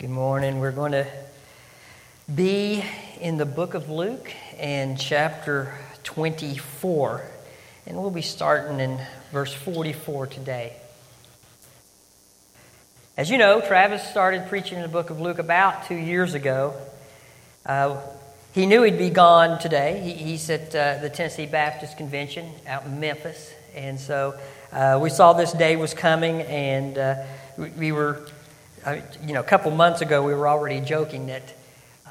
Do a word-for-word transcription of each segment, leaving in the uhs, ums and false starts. Good morning. We're going to be in the book of Luke and chapter twenty-four, and we'll be starting in verse forty-four today. As you know, Travis started preaching in the book of Luke about two years ago. Uh, he knew he'd be gone today. He, he's at uh, the Tennessee Baptist Convention out in Memphis, and so uh, we saw this day was coming, and uh, we, we were... Uh, you know, a couple months ago, we were already joking that uh,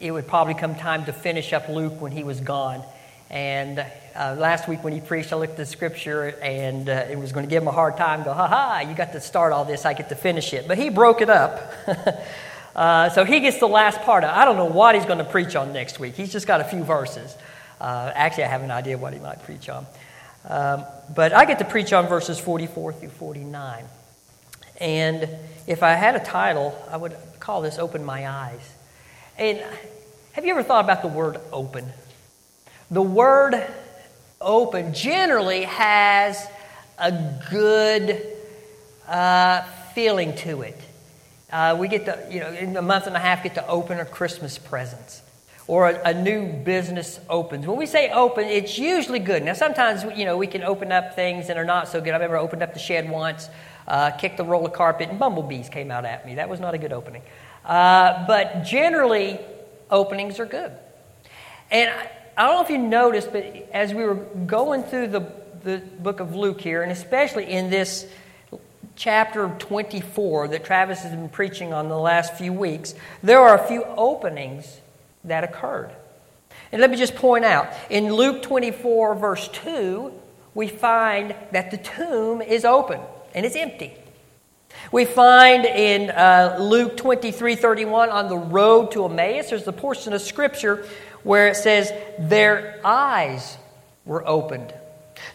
it would probably come time to finish up Luke when he was gone. And uh, last week when he preached, I looked at the scripture, and uh, it was going to give him a hard time. Go, ha ha! You got to start all this. I get to finish it. But he broke it up, uh, so he gets the last part. I don't know what he's going to preach on next week. He's just got a few verses. Uh, actually, I have an idea what he might preach on, um, but I get to preach on verses forty-four through forty-nine. And if I had a title, I would call this Open My Eyes. And have you ever thought about the word open? The word open generally has a good uh, feeling to it. Uh, we get the, you know, in a month and a half, get to open our Christmas presents. Or a, a new business opens. When we say open, it's usually good. Now, sometimes, you know, we can open up things that are not so good. I remember I opened up the shed once, uh, kicked the roll of carpet, and bumblebees came out at me. That was not a good opening. Uh, but generally, openings are good. And I, I don't know if you noticed, but as we were going through the, the book of Luke here, and especially in this chapter twenty-four that Travis has been preaching on the last few weeks, there are a few openings that occurred. And let me just point out, in Luke twenty-four, verse two, we find that the tomb is open and it's empty. We find in uh, Luke twenty-three, thirty-one, on the road to Emmaus, there's the portion of Scripture where it says, their eyes were opened.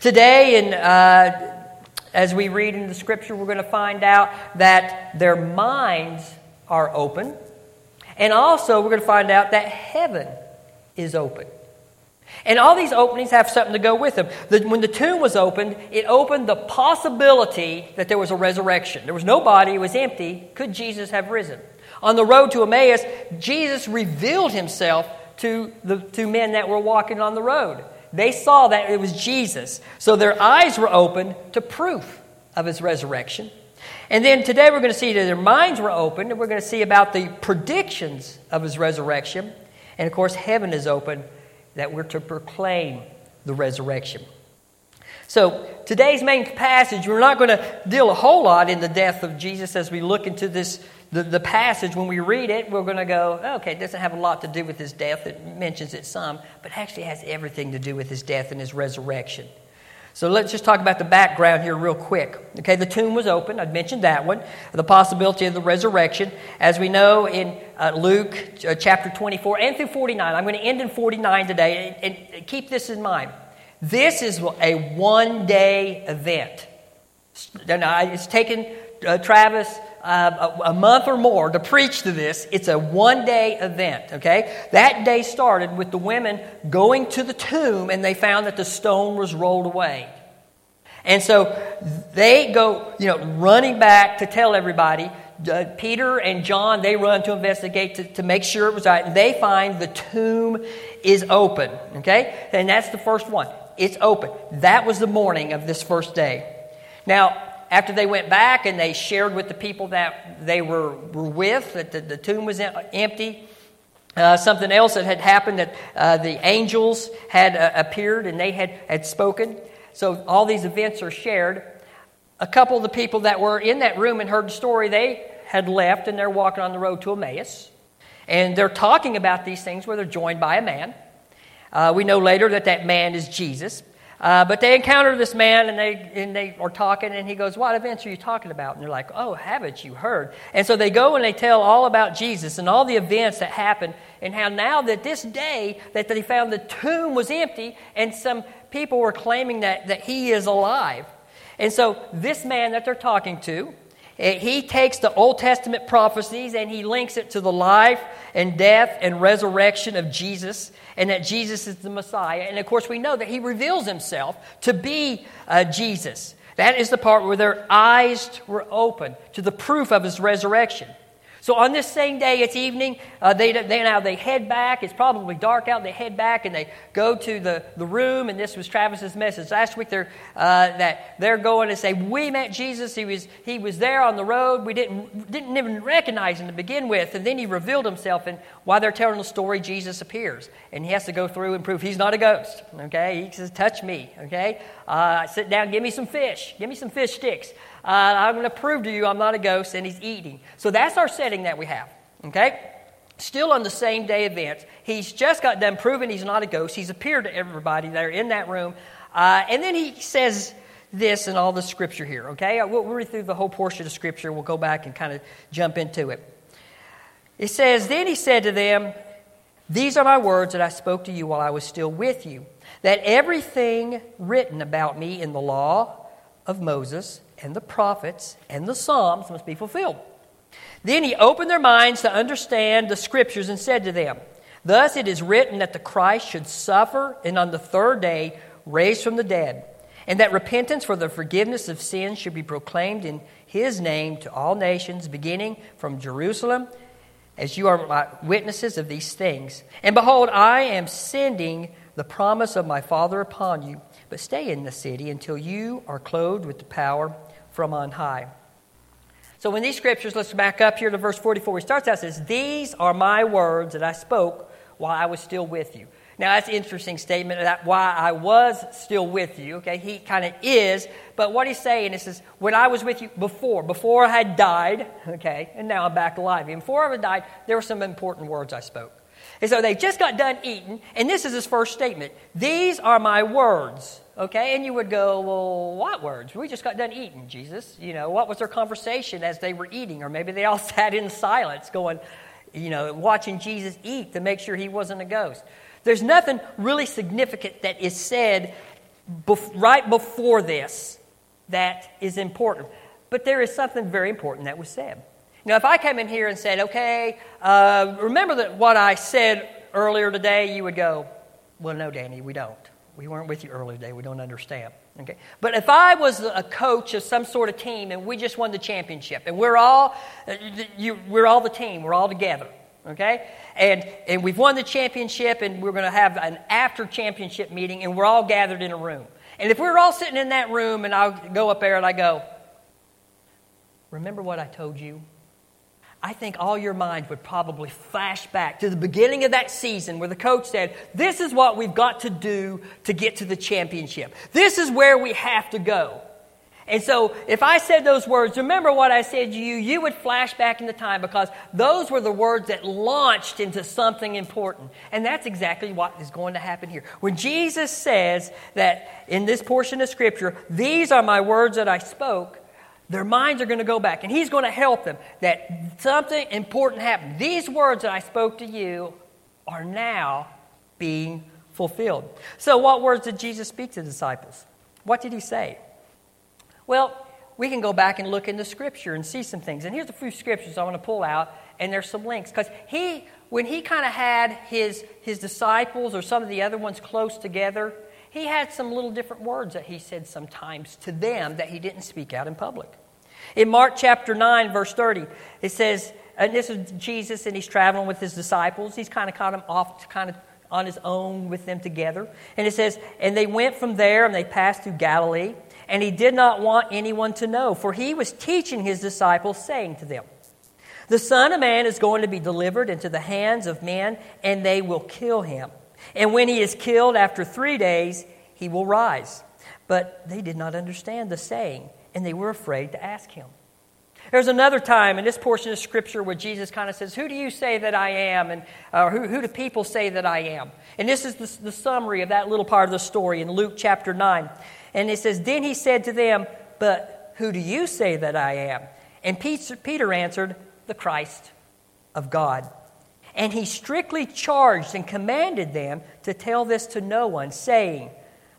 Today, in, uh, as we read in the Scripture, we're going to find out that their minds are open. And also, we're going to find out that heaven is open. And all these openings have something to go with them. The, when the tomb was opened, it opened the possibility that there was a resurrection. There was no body. It was empty. Could Jesus have risen? On the road to Emmaus, Jesus revealed himself to the two men that were walking on the road. They saw that it was Jesus. So their eyes were open to proof of his resurrection. And then today we're going to see that their minds were opened, and we're going to see about the predictions of his resurrection. And, of course, heaven is open, that we're to proclaim the resurrection. So today's main passage, we're not going to deal a whole lot in the death of Jesus as we look into this the, the passage. When we read it, we're going to go, okay, it doesn't have a lot to do with his death. It mentions it some, but actually has everything to do with his death and his resurrection. So let's just talk about the background here real quick. Okay, the tomb was open. I mentioned that one. The possibility of the resurrection. As we know in uh, Luke uh, chapter twenty-four and through forty-nine. I'm going to end in forty-nine today. And, and keep this in mind. This is a one-day event. It's taken uh, Travis uh, a, a month or more to preach to this. It's a one-day event. Okay, that day started with the women going to the tomb, and they found that the stone was rolled away. And so they go, you know, running back to tell everybody. Uh, Peter and John, they run to investigate to, to make sure it was right. And they find the tomb is open, okay? And that's the first one. It's open. That was the morning of this first day. Now, after they went back and they shared with the people that they were, were with, that the, the tomb was empty, Uh, something else that had happened, that uh, the angels had uh, appeared and they had, had spoken. So all these events are shared. A couple of the people that were in that room and heard the story, they had left and they're walking on the road to Emmaus. And they're talking about these things where they're joined by a man. Uh, we know later that that man is Jesus. Uh, but they encounter this man, and they and they are talking, and he goes, what events are you talking about? And they're like, oh, haven't you heard? And so they go and they tell all about Jesus and all the events that happened, and how now that this day that they found the tomb was empty, and some people were claiming that, that he is alive. And so this man that they're talking to, he takes the Old Testament prophecies and he links it to the life and death and resurrection of Jesus, and that Jesus is the Messiah. And, of course, we know that he reveals himself to be uh, Jesus. That is the part where their eyes were open to the proof of his resurrection. So on this same day, it's evening. Uh, they, they now they head back. It's probably dark out. They head back and they go to the, the room. And this was Travis's message last week. They're uh, that they're going to say, "We met Jesus. He was he was there on the road. We didn't didn't even recognize him to begin with, and then he revealed himself." And while they're telling the story, Jesus appears, and he has to go through and prove he's not a ghost. Okay, he says, "Touch me. Okay, uh, sit down. Give me some fish. Give me some fish sticks. Uh, I'm going to prove to you I'm not a ghost," and he's eating. So that's our setting that we have, okay? Still on the same day events. He's just got done proving he's not a ghost. He's appeared to everybody there in that room. Uh, and then he says this in all the scripture here, okay? We'll read through the whole portion of scripture. We'll go back and kind of jump into it. It says, "Then he said to them, 'These are my words that I spoke to you while I was still with you, that everything written about me in the law of Moses and the prophets and the Psalms must be fulfilled.' Then he opened their minds to understand the scriptures and said to them, 'Thus it is written that the Christ should suffer and on the third day raise from the dead, and that repentance for the forgiveness of sins should be proclaimed in his name to all nations, beginning from Jerusalem, as you are my witnesses of these things. And behold, I am sending the promise of my Father upon you, but stay in the city until you are clothed with the power from on high.'" So in these scriptures, let's back up here to verse forty-four. He starts out and says, "These are my words that I spoke while I was still with you." Now, that's an interesting statement, that why I was still with you. Okay, he kind of is. But what he's saying is, is, when I was with you before, before I had died, okay, and now I'm back alive. And before I had died, there were some important words I spoke. And so they just got done eating, and this is his first statement. "These are my words." Okay, and you would go, "Well, what words? We just got done eating, Jesus. You know, what was their conversation as they were eating?" Or maybe they all sat in silence going, you know, watching Jesus eat to make sure he wasn't a ghost. There's nothing really significant that is said bef- right before this that is important. But there is something very important that was said. Now, if I came in here and said, "Okay, uh, remember that what I said earlier today," you would go, "Well, no, Danny, we don't. We weren't with you earlier today. We don't understand." Okay. But if I was a coach of some sort of team and we just won the championship and we're all you, we're all the team, we're all together, okay? And and we've won the championship and we're going to have an after championship meeting and we're all gathered in a room. And if we were all sitting in that room and I'll go up there and I go, "Remember what I told you?" I think all your mind would probably flash back to the beginning of that season where the coach said, "This is what we've got to do to get to the championship. This is where we have to go." And so if I said those words, "Remember what I said to you," you would flash back into time because those were the words that launched into something important. And that's exactly what is going to happen here. When Jesus says that in this portion of Scripture, "These are my words that I spoke," their minds are going to go back, and he's going to help them that something important happened. These words that I spoke to you are now being fulfilled. So what words did Jesus speak to the disciples? What did he say? Well, we can go back and look in the scripture and see some things. And here's a few scriptures I want to pull out, and there's some links. Because he, when he kind of had his, his disciples or some of the other ones close together, he had some little different words that he said sometimes to them that he didn't speak out in public. In Mark chapter nine, verse thirty, it says, and this is Jesus, and he's traveling with his disciples. He's kind of caught them off, kind of on his own with them together. And it says, "And they went from there, and they passed through Galilee, and he did not want anyone to know, for he was teaching his disciples, saying to them, 'The Son of Man is going to be delivered into the hands of men, and they will kill him. And when he is killed, after three days, he will rise.' But they did not understand the saying, and they were afraid to ask him." There's another time in this portion of Scripture where Jesus kind of says, "Who do you say that I am?" and uh, who, who do people say that I am? And this is the, the summary of that little part of the story in Luke chapter nine. And it says, "Then he said to them, 'But who do you say that I am?' And Peter, Peter answered, 'The Christ of God.' And he strictly charged and commanded them to tell this to no one, saying,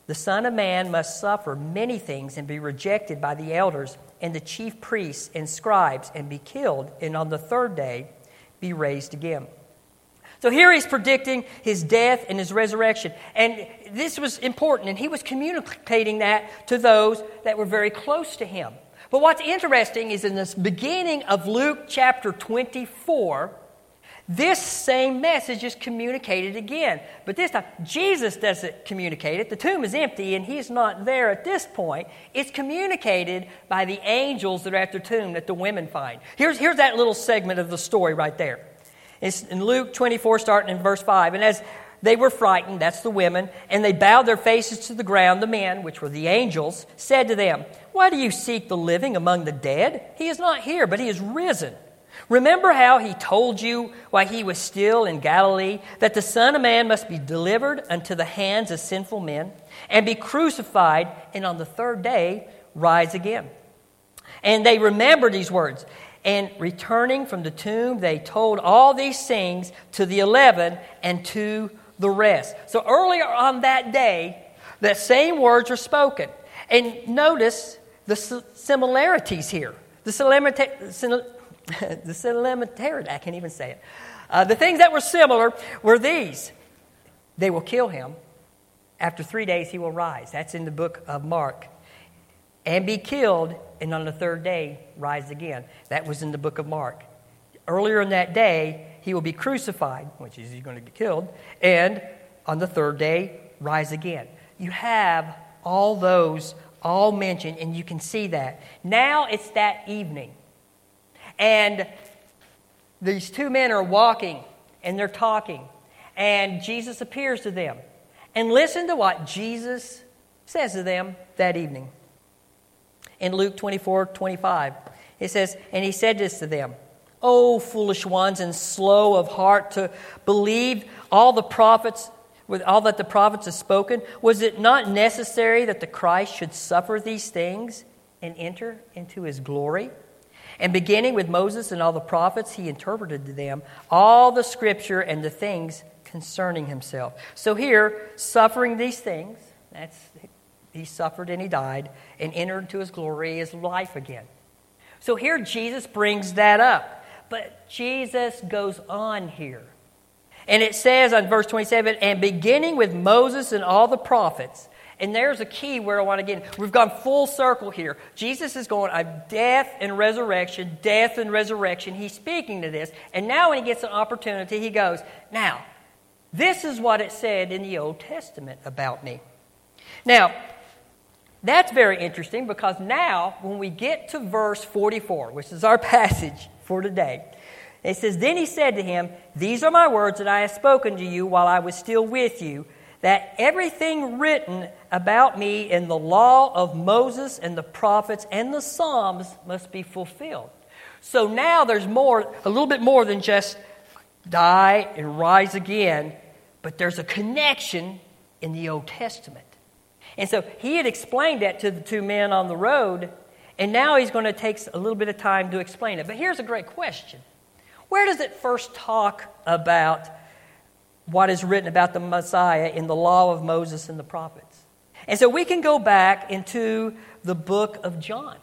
'The Son of Man must suffer many things and be rejected by the elders and the chief priests and scribes and be killed, and on the third day be raised again.'" So here he's predicting his death and his resurrection. And this was important, and he was communicating that to those that were very close to him. But what's interesting is in this beginning of Luke chapter twenty-four, this same message is communicated again. But this time, Jesus doesn't communicate it. The tomb is empty and he's not there at this point. It's communicated by the angels that are at the tomb that the women find. Here's, here's that little segment of the story right there. It's in Luke twenty-four, starting in verse five. And as they were frightened, that's the women, and they bowed their faces to the ground, the men, which were the angels, said to them, "Why do you seek the living among the dead? He is not here, but he is risen. Remember how he told you while he was still in Galilee, that the Son of Man must be delivered unto the hands of sinful men, and be crucified, and on the third day rise again." And they remembered these words. And returning from the tomb, they told all these things to the eleven and to the rest. So earlier on that day, the same words were spoken. And notice the similarities here. The similarities. The similarity, I can't even say it. Uh, the things that were similar were these. They will kill him. After three days he will rise. That's in the book of Mark. And be killed, and on the third day rise again. That was in the book of Mark. Earlier in that day, he will be crucified, which is he's going to get killed, and on the third day rise again. You have all those all mentioned, and you can see that. Now it's that evening. And these two men are walking, and they're talking. And Jesus appears to them. And listen to what Jesus says to them that evening. In Luke twenty-four twenty-five, it says, "And he said this to them, O foolish ones, and slow of heart to believe all the prophets, with all that the prophets have spoken. Was it not necessary that the Christ should suffer these things and enter into his glory? And beginning with Moses and all the prophets, he interpreted to them all the scripture and the things concerning himself." So here, suffering these things, that's he suffered and he died, and entered into his glory, his life again. So here Jesus brings that up. But Jesus goes on here. And it says on verse twenty-seven, "And beginning with Moses and all the prophets." And there's a key where I want to get in. We've gone full circle here. Jesus is going on death and resurrection, death and resurrection. He's speaking to this. And now when he gets an opportunity, he goes, now, this is what it said in the Old Testament about me. Now, that's very interesting because now when we get to verse forty-four, which is our passage for today, it says, "Then he said to him, These are my words that I have spoken to you while I was still with you, that everything written about me in the law of Moses and the prophets and the Psalms must be fulfilled." So now there's more, a little bit more than just die and rise again, but there's a connection in the Old Testament. And so he had explained that to the two men on the road, and now he's going to take a little bit of time to explain it. But here's a great question. Where does it first talk about what is written about the Messiah in the law of Moses and the prophets? And so we can go back into the book of John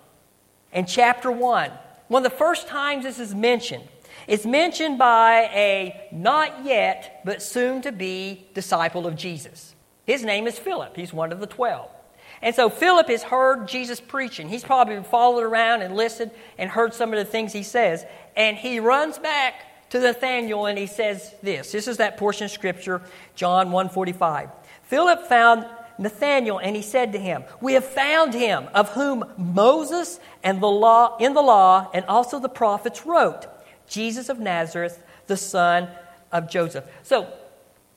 and chapter one. One of the first times this is mentioned, it's mentioned by a not yet, but soon to be disciple of Jesus. His name is Philip. He's one of the twelve. And so Philip has heard Jesus preaching. He's probably followed around and listened and heard some of the things he says. And he runs back to Nathanael, and he says this. This is that portion of Scripture, John one forty-five. "Philip found Nathanael, and he said to him, We have found him, of whom Moses and the law in the law and also the prophets wrote, Jesus of Nazareth, the son of Joseph." So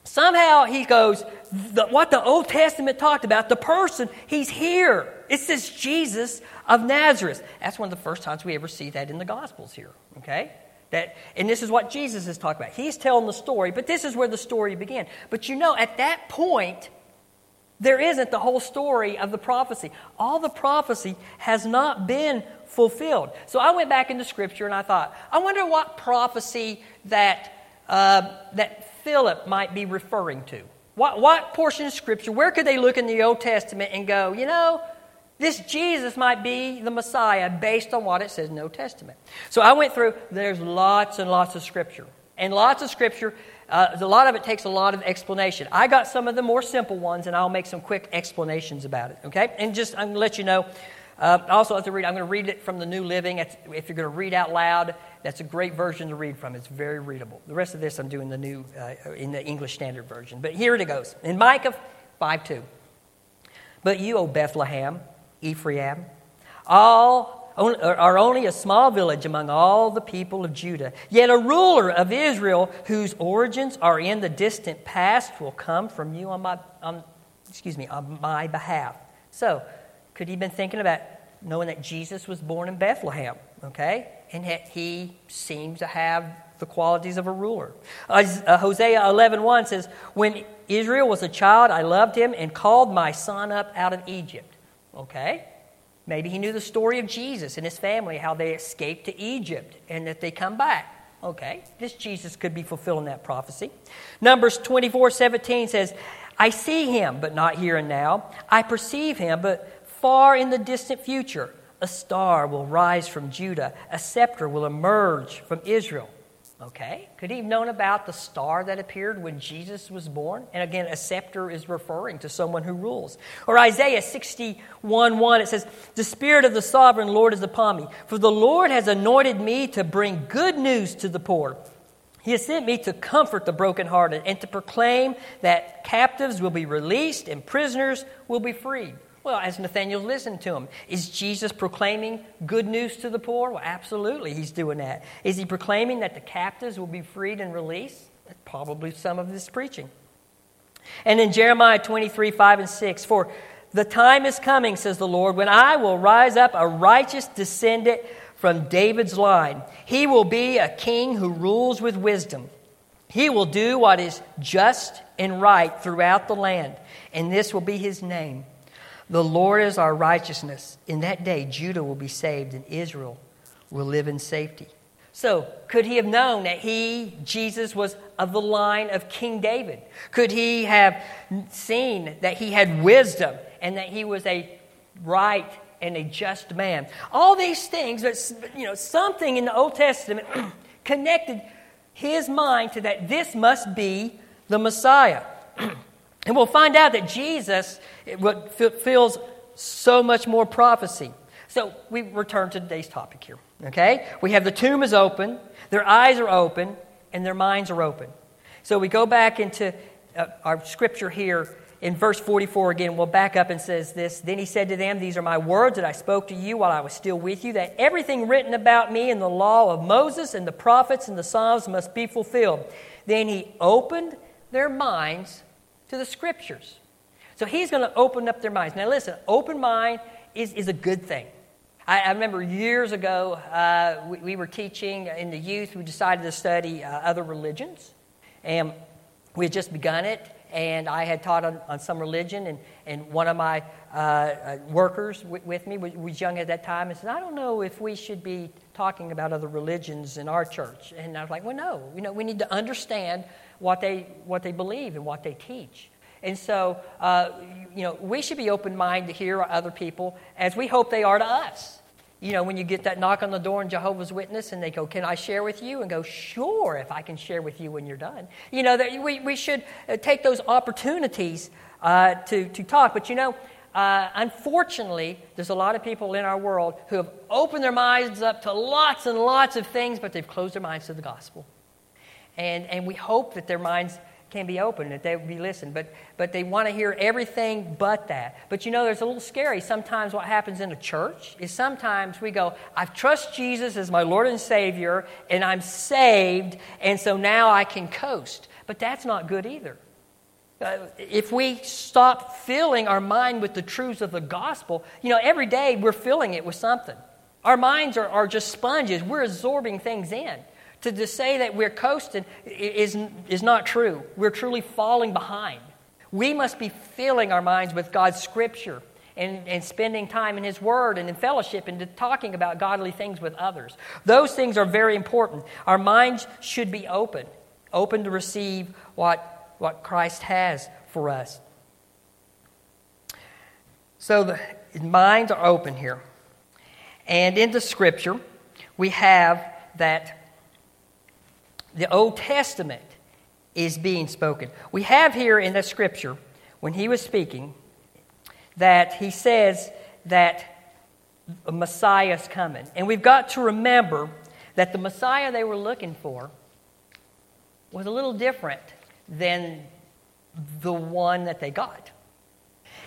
somehow he goes, the, what the Old Testament talked about, the person, he's here. It's this Jesus of Nazareth. That's one of the first times we ever see that in the Gospels here, okay? That, and this is what Jesus is talking about. He's telling the story, but this is where the story began. But you know, at that point, there isn't the whole story of the prophecy. All the prophecy has not been fulfilled. So I went back into Scripture and I thought, I wonder what prophecy that uh, that Philip might be referring to. What, what portion of Scripture, where could they look in the Old Testament and go, you know, this Jesus might be the Messiah based on what it says in the Old Testament. So I went through, there's lots and lots of Scripture. And lots of Scripture, uh, a lot of it takes a lot of explanation. I got some of the more simple ones, and I'll make some quick explanations about it, okay? And just, I'm going to let you know, Uh, also, have to read. I'm going to read it from the New Living. If you're going to read out loud, that's a great version to read from. It's very readable. The rest of this I'm doing the new uh, in the English Standard Version. But here it goes in Micah five two. But you, O Bethlehem, Ephraim, all are only a small village among all the people of Judah. Yet a ruler of Israel, whose origins are in the distant past, will come from you on my on, excuse me on my behalf. So. Could he have been thinking about knowing that Jesus was born in Bethlehem, okay? And that he seems to have the qualities of a ruler. Uh, Hosea eleven one says, when Israel was a child, I loved him and called my son up out of Egypt. Okay? Maybe he knew the story of Jesus and his family, how they escaped to Egypt and that they come back. Okay, this Jesus could be fulfilling that prophecy. Numbers twenty-four seventeen says, I see him, but not here and now. I perceive him, but far in the distant future, a star will rise from Judah. A scepter will emerge from Israel. Okay? Could he have known about the star that appeared when Jesus was born? And again, a scepter is referring to someone who rules. Or Isaiah sixty-one one, it says, the Spirit of the Sovereign Lord is upon me, for the Lord has anointed me to bring good news to the poor. He has sent me to comfort the brokenhearted and to proclaim that captives will be released and prisoners will be freed. Well, as Nathanael listened to him, is Jesus proclaiming good news to the poor? Well, absolutely he's doing that. Is he proclaiming that the captives will be freed and released? Probably some of this preaching. And in Jeremiah twenty-three five and six, for the time is coming, says the Lord, when I will rise up a righteous descendant from David's line. He will be a king who rules with wisdom. He will do what is just and right throughout the land, and this will be his name. The Lord is our righteousness. In that day, Judah will be saved and Israel will live in safety. So, could he have known that he, Jesus, was of the line of King David? Could he have seen that he had wisdom and that he was a right and a just man? All these things, but you know, something in the Old Testament connected his mind to that this must be the Messiah. And we'll find out that Jesus fulfills so much more prophecy. So we return to today's topic here, okay? We have the tomb is open, their eyes are open, and their minds are open. So we go back into uh, our scripture here in verse forty-four again. We'll back up and says this, then he said to them, these are my words that I spoke to you while I was still with you, that everything written about me in the law of Moses and the prophets and the Psalms must be fulfilled. Then he opened their minds to the scriptures. So he's going to open up their minds. Now listen, open mind is, is a good thing. I, I remember years ago, uh, we, we were teaching in the youth, we decided to study uh, other religions. And we had just begun it, and I had taught on, on some religion, and, and one of my uh, workers w- with me was, was young at that time, and said, I don't know if we should be talking about other religions in our church. And I was like, well, no, you know, we need to understand what they what they believe and what they teach. And so, uh, you know, we should be open-minded to hear other people as we hope they are to us. You know, when you get that knock on the door in Jehovah's Witness and they go, can I share with you? And go, sure, if I can share with you when you're done. You know, that we, we should take those opportunities uh, to, to talk. But, you know, uh, unfortunately, there's a lot of people in our world who have opened their minds up to lots and lots of things, but they've closed their minds to the gospel. And and we hope that their minds can be open, that they will be listened. But but they want to hear everything but that. But you know, there's a little scary. Sometimes what happens in a church is sometimes we go, I trust Jesus as my Lord and Savior, and I'm saved, and so now I can coast. But that's not good either. Uh, if we stop filling our mind with the truths of the gospel, you know, every day we're filling it with something. Our minds are, are just sponges. We're absorbing things in. To, to say that we're coasting is, is not true. We're truly falling behind. We must be filling our minds with God's Scripture and, and spending time in His Word and in fellowship and talking about godly things with others. Those things are very important. Our minds should be open, open to receive what, what Christ has for us. So the minds are open here. And in the Scripture, we have that the Old Testament is being spoken. We have here in the scripture, when he was speaking, that he says that the Messiah's coming. And we've got to remember that the Messiah they were looking for was a little different than the one that they got.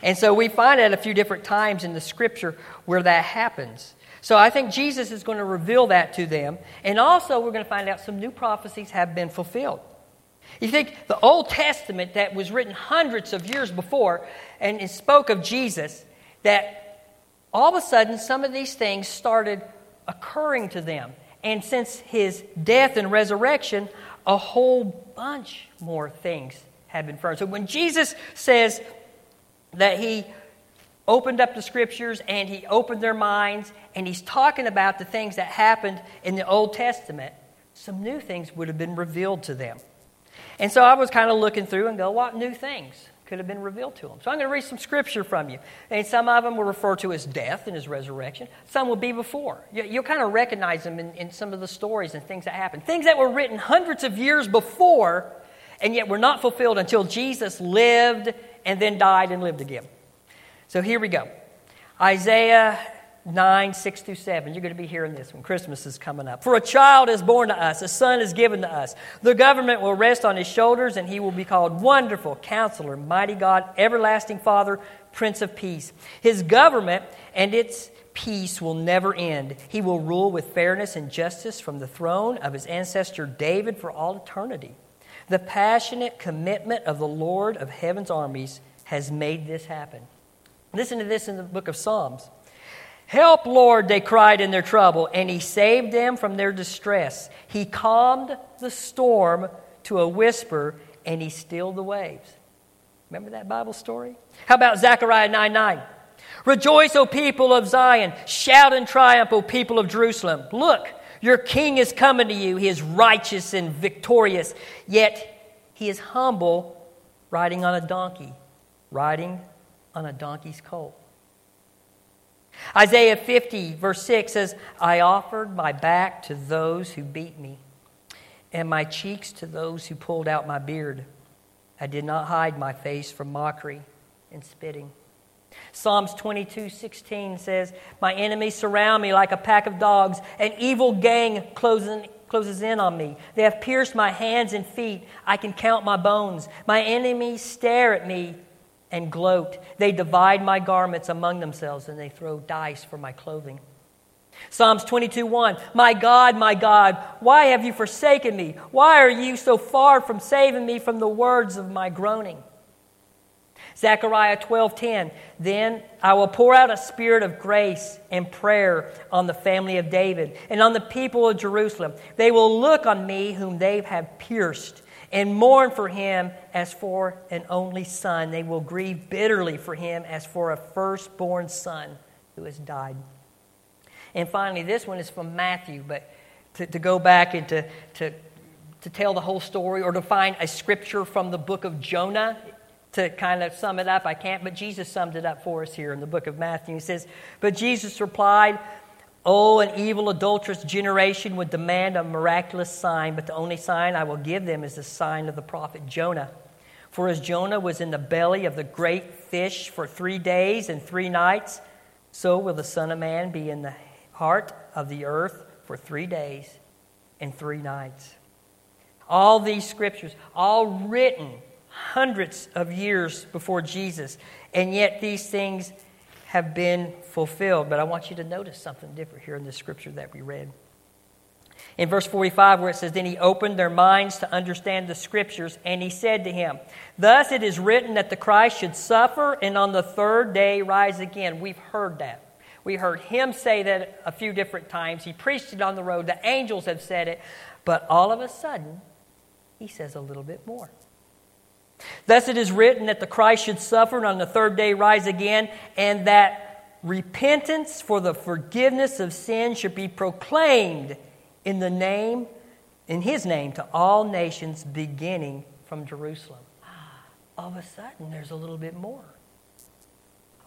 And so we find at a few different times in the Scripture where that happens. So I think Jesus is going to reveal that to them. And also we're going to find out some new prophecies have been fulfilled. You think the Old Testament that was written hundreds of years before and it spoke of Jesus, that all of a sudden some of these things started occurring to them. And since his death and resurrection, a whole bunch more things have been confirmed. So when Jesus says that he opened up the Scriptures and he opened their minds, and he's talking about the things that happened in the Old Testament, some new things would have been revealed to them. And so I was kind of looking through and go, what new things could have been revealed to them? So I'm going to read some Scripture from you. And some of them will refer to his death and his resurrection. Some will be before. You'll kind of recognize them in, in some of the stories and things that happened. Things that were written hundreds of years before, and yet were not fulfilled until Jesus lived and then died and lived again. So here we go. Isaiah nine, six through seven. You're going to be hearing this when Christmas is coming up. For a child is born to us, a son is given to us. The government will rest on his shoulders, and he will be called Wonderful, Counselor, Mighty God, Everlasting Father, Prince of Peace. His government and its peace will never end. He will rule with fairness and justice from the throne of his ancestor David for all eternity. The passionate commitment of the Lord of heaven's armies has made this happen. Listen to this in the book of Psalms. Help, Lord, they cried in their trouble, and he saved them from their distress. He calmed the storm to a whisper, and he stilled the waves. Remember that Bible story? How about Zechariah nine nine? Rejoice, O people of Zion. Shout in triumph, O people of Jerusalem. Look, your king is coming to you. He is righteous and victorious, yet he is humble, riding on a donkey, riding on a donkey's colt. Isaiah fifty, verse six says, I offered my back to those who beat me, and my cheeks to those who pulled out my beard. I did not hide my face from mockery and spitting. Psalms twenty-two, sixteen says, my enemies surround me like a pack of dogs. An evil gang closes, closes in on me. They have pierced my hands and feet. I can count my bones. My enemies stare at me and gloat. They divide my garments among themselves, and they throw dice for my clothing. Psalms twenty-two, one, my God, my God, why have you forsaken me? Why are you so far from saving me from the words of my groaning? Zechariah twelve, ten, then I will pour out a spirit of grace and prayer on the family of David and on the people of Jerusalem. They will look on me whom they have pierced, and mourn for him as for an only son. They will grieve bitterly for him as for a firstborn son who has died. And finally, this one is from Matthew, but to, to go back and to, to, to tell the whole story or to find a scripture from the book of Jonah to kind of sum it up, I can't, but Jesus summed it up for us here in the book of Matthew. He says, but Jesus replied, oh, an evil, adulterous generation would demand a miraculous sign, but the only sign I will give them is the sign of the prophet Jonah. For as Jonah was in the belly of the great fish for three days and three nights, so will the Son of Man be in the heart of the earth for three days and three nights. All these scriptures, all written hundreds of years before Jesus, and yet these things have been fulfilled. But I want you to notice something different here in this scripture that we read. In verse forty-five, where it says, then he opened their minds to understand the scriptures, and he said to him, thus it is written that the Christ should suffer and on the third day rise again. We've heard that. We heard him say that a few different times. He preached it on the road. The angels have said it. But all of a sudden, he says a little bit more. Thus it is written that the Christ should suffer and on the third day rise again, and that repentance for the forgiveness of sin should be proclaimed in the name, in his name, to all nations, beginning from Jerusalem. All of a sudden, there's a little bit more.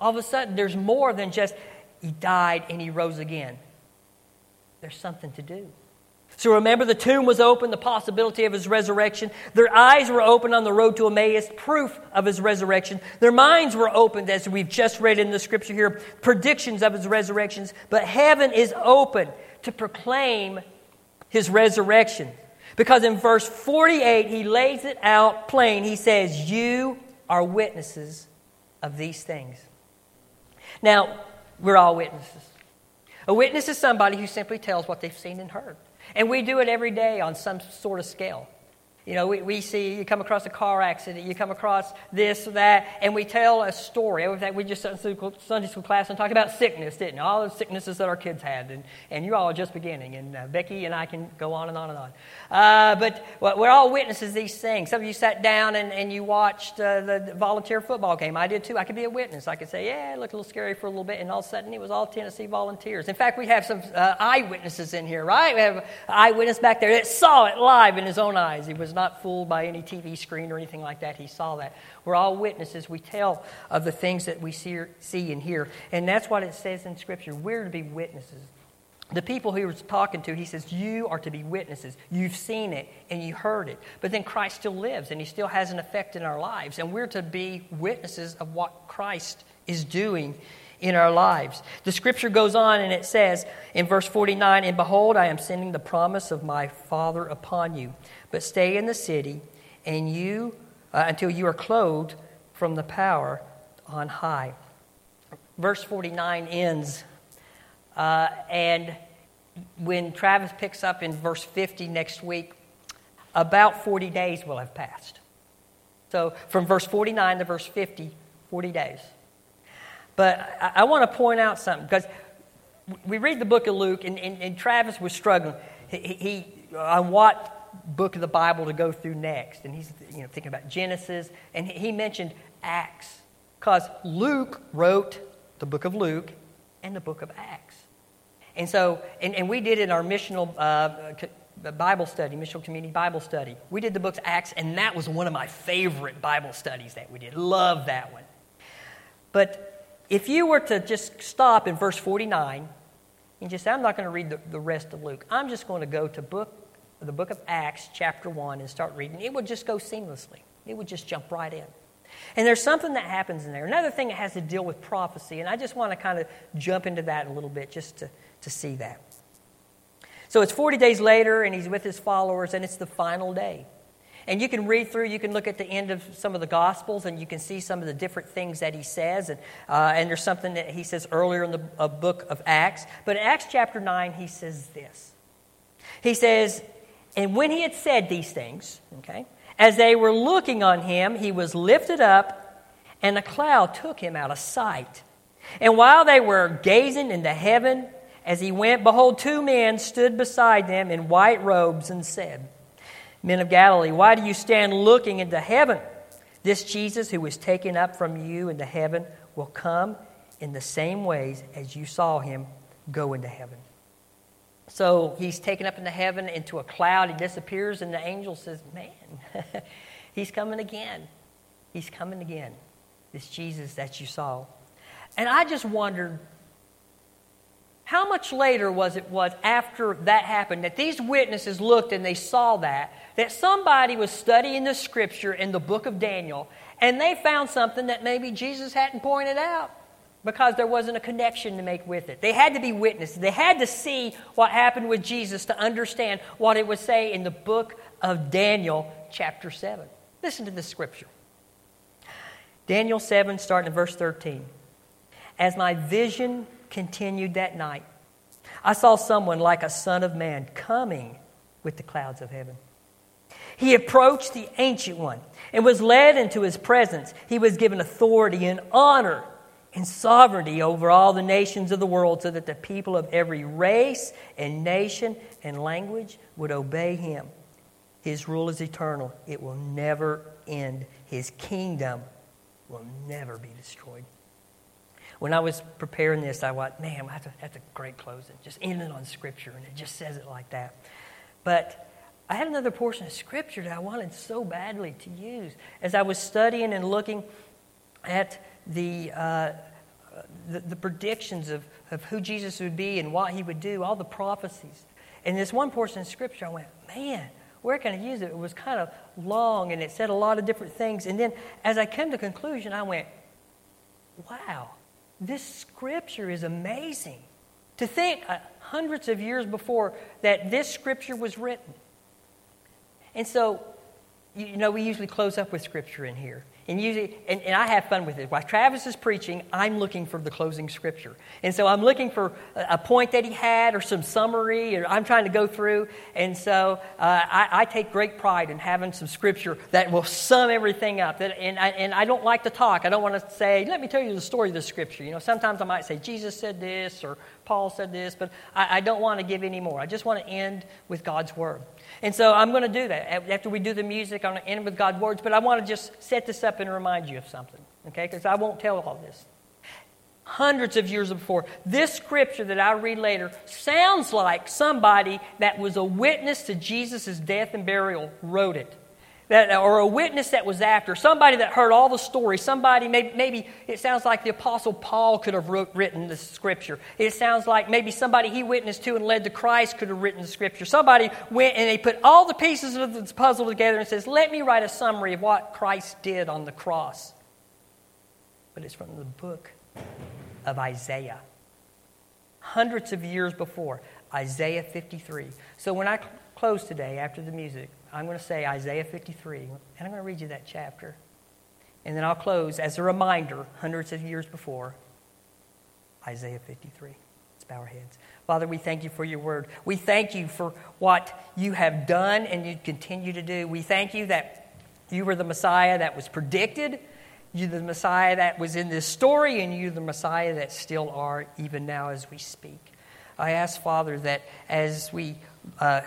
All of a sudden, there's more than just he died and he rose again. There's something to do. So remember, the tomb was open, the possibility of his resurrection. Their eyes were opened on the road to Emmaus, proof of his resurrection. Their minds were opened, as we've just read in the scripture here, predictions of his resurrections. But heaven is open to proclaim his resurrection. Because in verse forty-eight, he lays it out plain. He says, you are witnesses of these things. Now, we're all witnesses. A witness is somebody who simply tells what they've seen and heard. And we do it every day on some sort of scale. You know, we, we see, you come across a car accident, you come across this, that, and we tell a story. In fact, we just sat in Sunday school class and talked about sickness, didn't we? All the sicknesses that our kids had, and, and you all are just beginning, and uh, Becky and I can go on and on and on. Uh, but well, we're all witnesses these things. Some of you sat down and, and you watched uh, the volunteer football game. I did too. I could be a witness. I could say, yeah, it looked a little scary for a little bit, and all of a sudden it was all Tennessee volunteers. In fact, we have some uh, eyewitnesses in here, right? We have an eyewitness back there that saw it live in his own eyes. He was not fooled by any T V screen or anything like that. He saw that. We're all witnesses. We tell of the things that we see, see and hear. And that's what it says in Scripture. We're to be witnesses. The people he was talking to, he says, you are to be witnesses. You've seen it and you heard it. But then Christ still lives and he still has an effect in our lives. And we're to be witnesses of what Christ is doing in our lives. The scripture goes on and it says in verse forty-nine, and behold, I am sending the promise of my Father upon you, but stay in the city and you uh, until you are clothed from the power on high. Verse forty-nine ends. Uh, and when Travis picks up in verse fifty next week, about forty days will have passed. So from verse forty-nine to verse fifty, forty days. But I want to point out something, because we read the book of Luke, and, and, and Travis was struggling. He, he on what book of the Bible to go through next, and he's you know thinking about Genesis, and he mentioned Acts, because Luke wrote the book of Luke and the book of Acts, and so and, and we did in our missional uh, Bible study, missional community Bible study, we did the books of Acts, and that was one of my favorite Bible studies that we did. Love that one, but. If you were to just stop in verse forty-nine and just say, I'm not going to read the, the rest of Luke. I'm just going to go to book, the book of Acts, chapter one, and start reading. It would just go seamlessly. It would just jump right in. And there's something that happens in there. Another thing that has to deal with prophecy, and I just want to kind of jump into that a little bit just to, to see that. So it's forty days later, and he's with his followers, and it's the final day. And you can read through, you can look at the end of some of the Gospels, and you can see some of the different things that he says. And, uh, and there's something that he says earlier in the uh, book of Acts. But in Acts chapter nine, he says this. He says, and when he had said these things, okay, as they were looking on him, he was lifted up, and a cloud took him out of sight. And while they were gazing into heaven, as he went, behold, two men stood beside them in white robes and said, Men of Galilee, why do you stand looking into heaven? This Jesus who was taken up from you into heaven will come in the same ways as you saw him go into heaven. So he's taken up into heaven into a cloud. He disappears and the angel says, man, he's coming again. He's coming again. This Jesus that you saw. And I just wondered, how much later was it was after that happened that these witnesses looked and they saw that, that somebody was studying the scripture in the book of Daniel and they found something that maybe Jesus hadn't pointed out because there wasn't a connection to make with it. They had to be witnesses. They had to see what happened with Jesus to understand what it would say in the book of Daniel chapter seven. Listen to this scripture. Daniel seven, starting in verse thirteen. As my vision continued that night, I saw someone like a son of man coming with the clouds of heaven. He approached the Ancient One and was led into his presence. He was given authority and honor and sovereignty over all the nations of the world so that the people of every race and nation and language would obey him. His rule is eternal. It will never end. His kingdom will never be destroyed. When I was preparing this, I thought, man, that's a, that's a great closing. Just ending on Scripture, and it just says it like that. But I had another portion of Scripture that I wanted so badly to use. As I was studying and looking at the uh, the, the predictions of, of who Jesus would be and what he would do, all the prophecies, And this one portion of Scripture, I went, man, where can I use it? It was kind of long, and it said a lot of different things. And then as I came to conclusion, I went, wow, this Scripture is amazing. To think uh, hundreds of years before that this Scripture was written. And so, you know, we usually close up with Scripture in here. And usually, and, and I have fun with it. While Travis is preaching, I'm looking for the closing scripture. And so I'm looking for a, a point that he had or some summary, or I'm trying to go through. And so uh, I, I take great pride in having some scripture that will sum everything up. That, and, I, and I don't like to talk. I don't want to say, let me tell you the story of the scripture. You know, sometimes I might say, Jesus said this or Paul said this, but I, I don't want to give any more. I just want to end with God's word. And so I'm going to do that. After we do the music, I'm going to end with God's words, but I want to just set this up and remind you of something, okay? Because I won't tell all this. Hundreds of years before, this scripture that I read later sounds like somebody that was a witness to Jesus' death and burial wrote it. That, or a witness that was after, somebody that heard all the story, somebody, maybe, maybe it sounds like the Apostle Paul could have wrote, written the scripture. It sounds like maybe somebody he witnessed to and led to Christ could have written the scripture. Somebody went and they put all the pieces of the puzzle together and says, let me write a summary of what Christ did on the cross. But it's from the book of Isaiah. Hundreds of years before, Isaiah fifty-three. So when I cl- close today after the music, I'm going to say Isaiah fifty-three, and I'm going to read you that chapter. And then I'll close as a reminder, hundreds of years before, Isaiah fifty-three. Let's bow our heads. Father, we thank you for your word. We thank you for what you have done and you continue to do. We thank you that you were the Messiah that was predicted. You're the Messiah that was in this story, and you're the Messiah that still are even now as we speak. I ask, Father, that as we... Uh,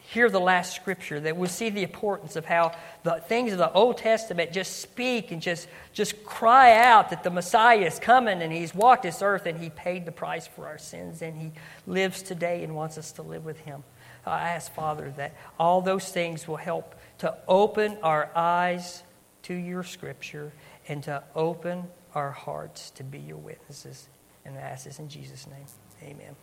hear the last scripture, that we'll see the importance of how the things of the Old Testament just speak and just, just cry out that the Messiah is coming and he's walked this earth and he paid the price for our sins and he lives today and wants us to live with him. I ask, Father, that all those things will help to open our eyes to your scripture and to open our hearts to be your witnesses. And I ask this in Jesus' name. Amen.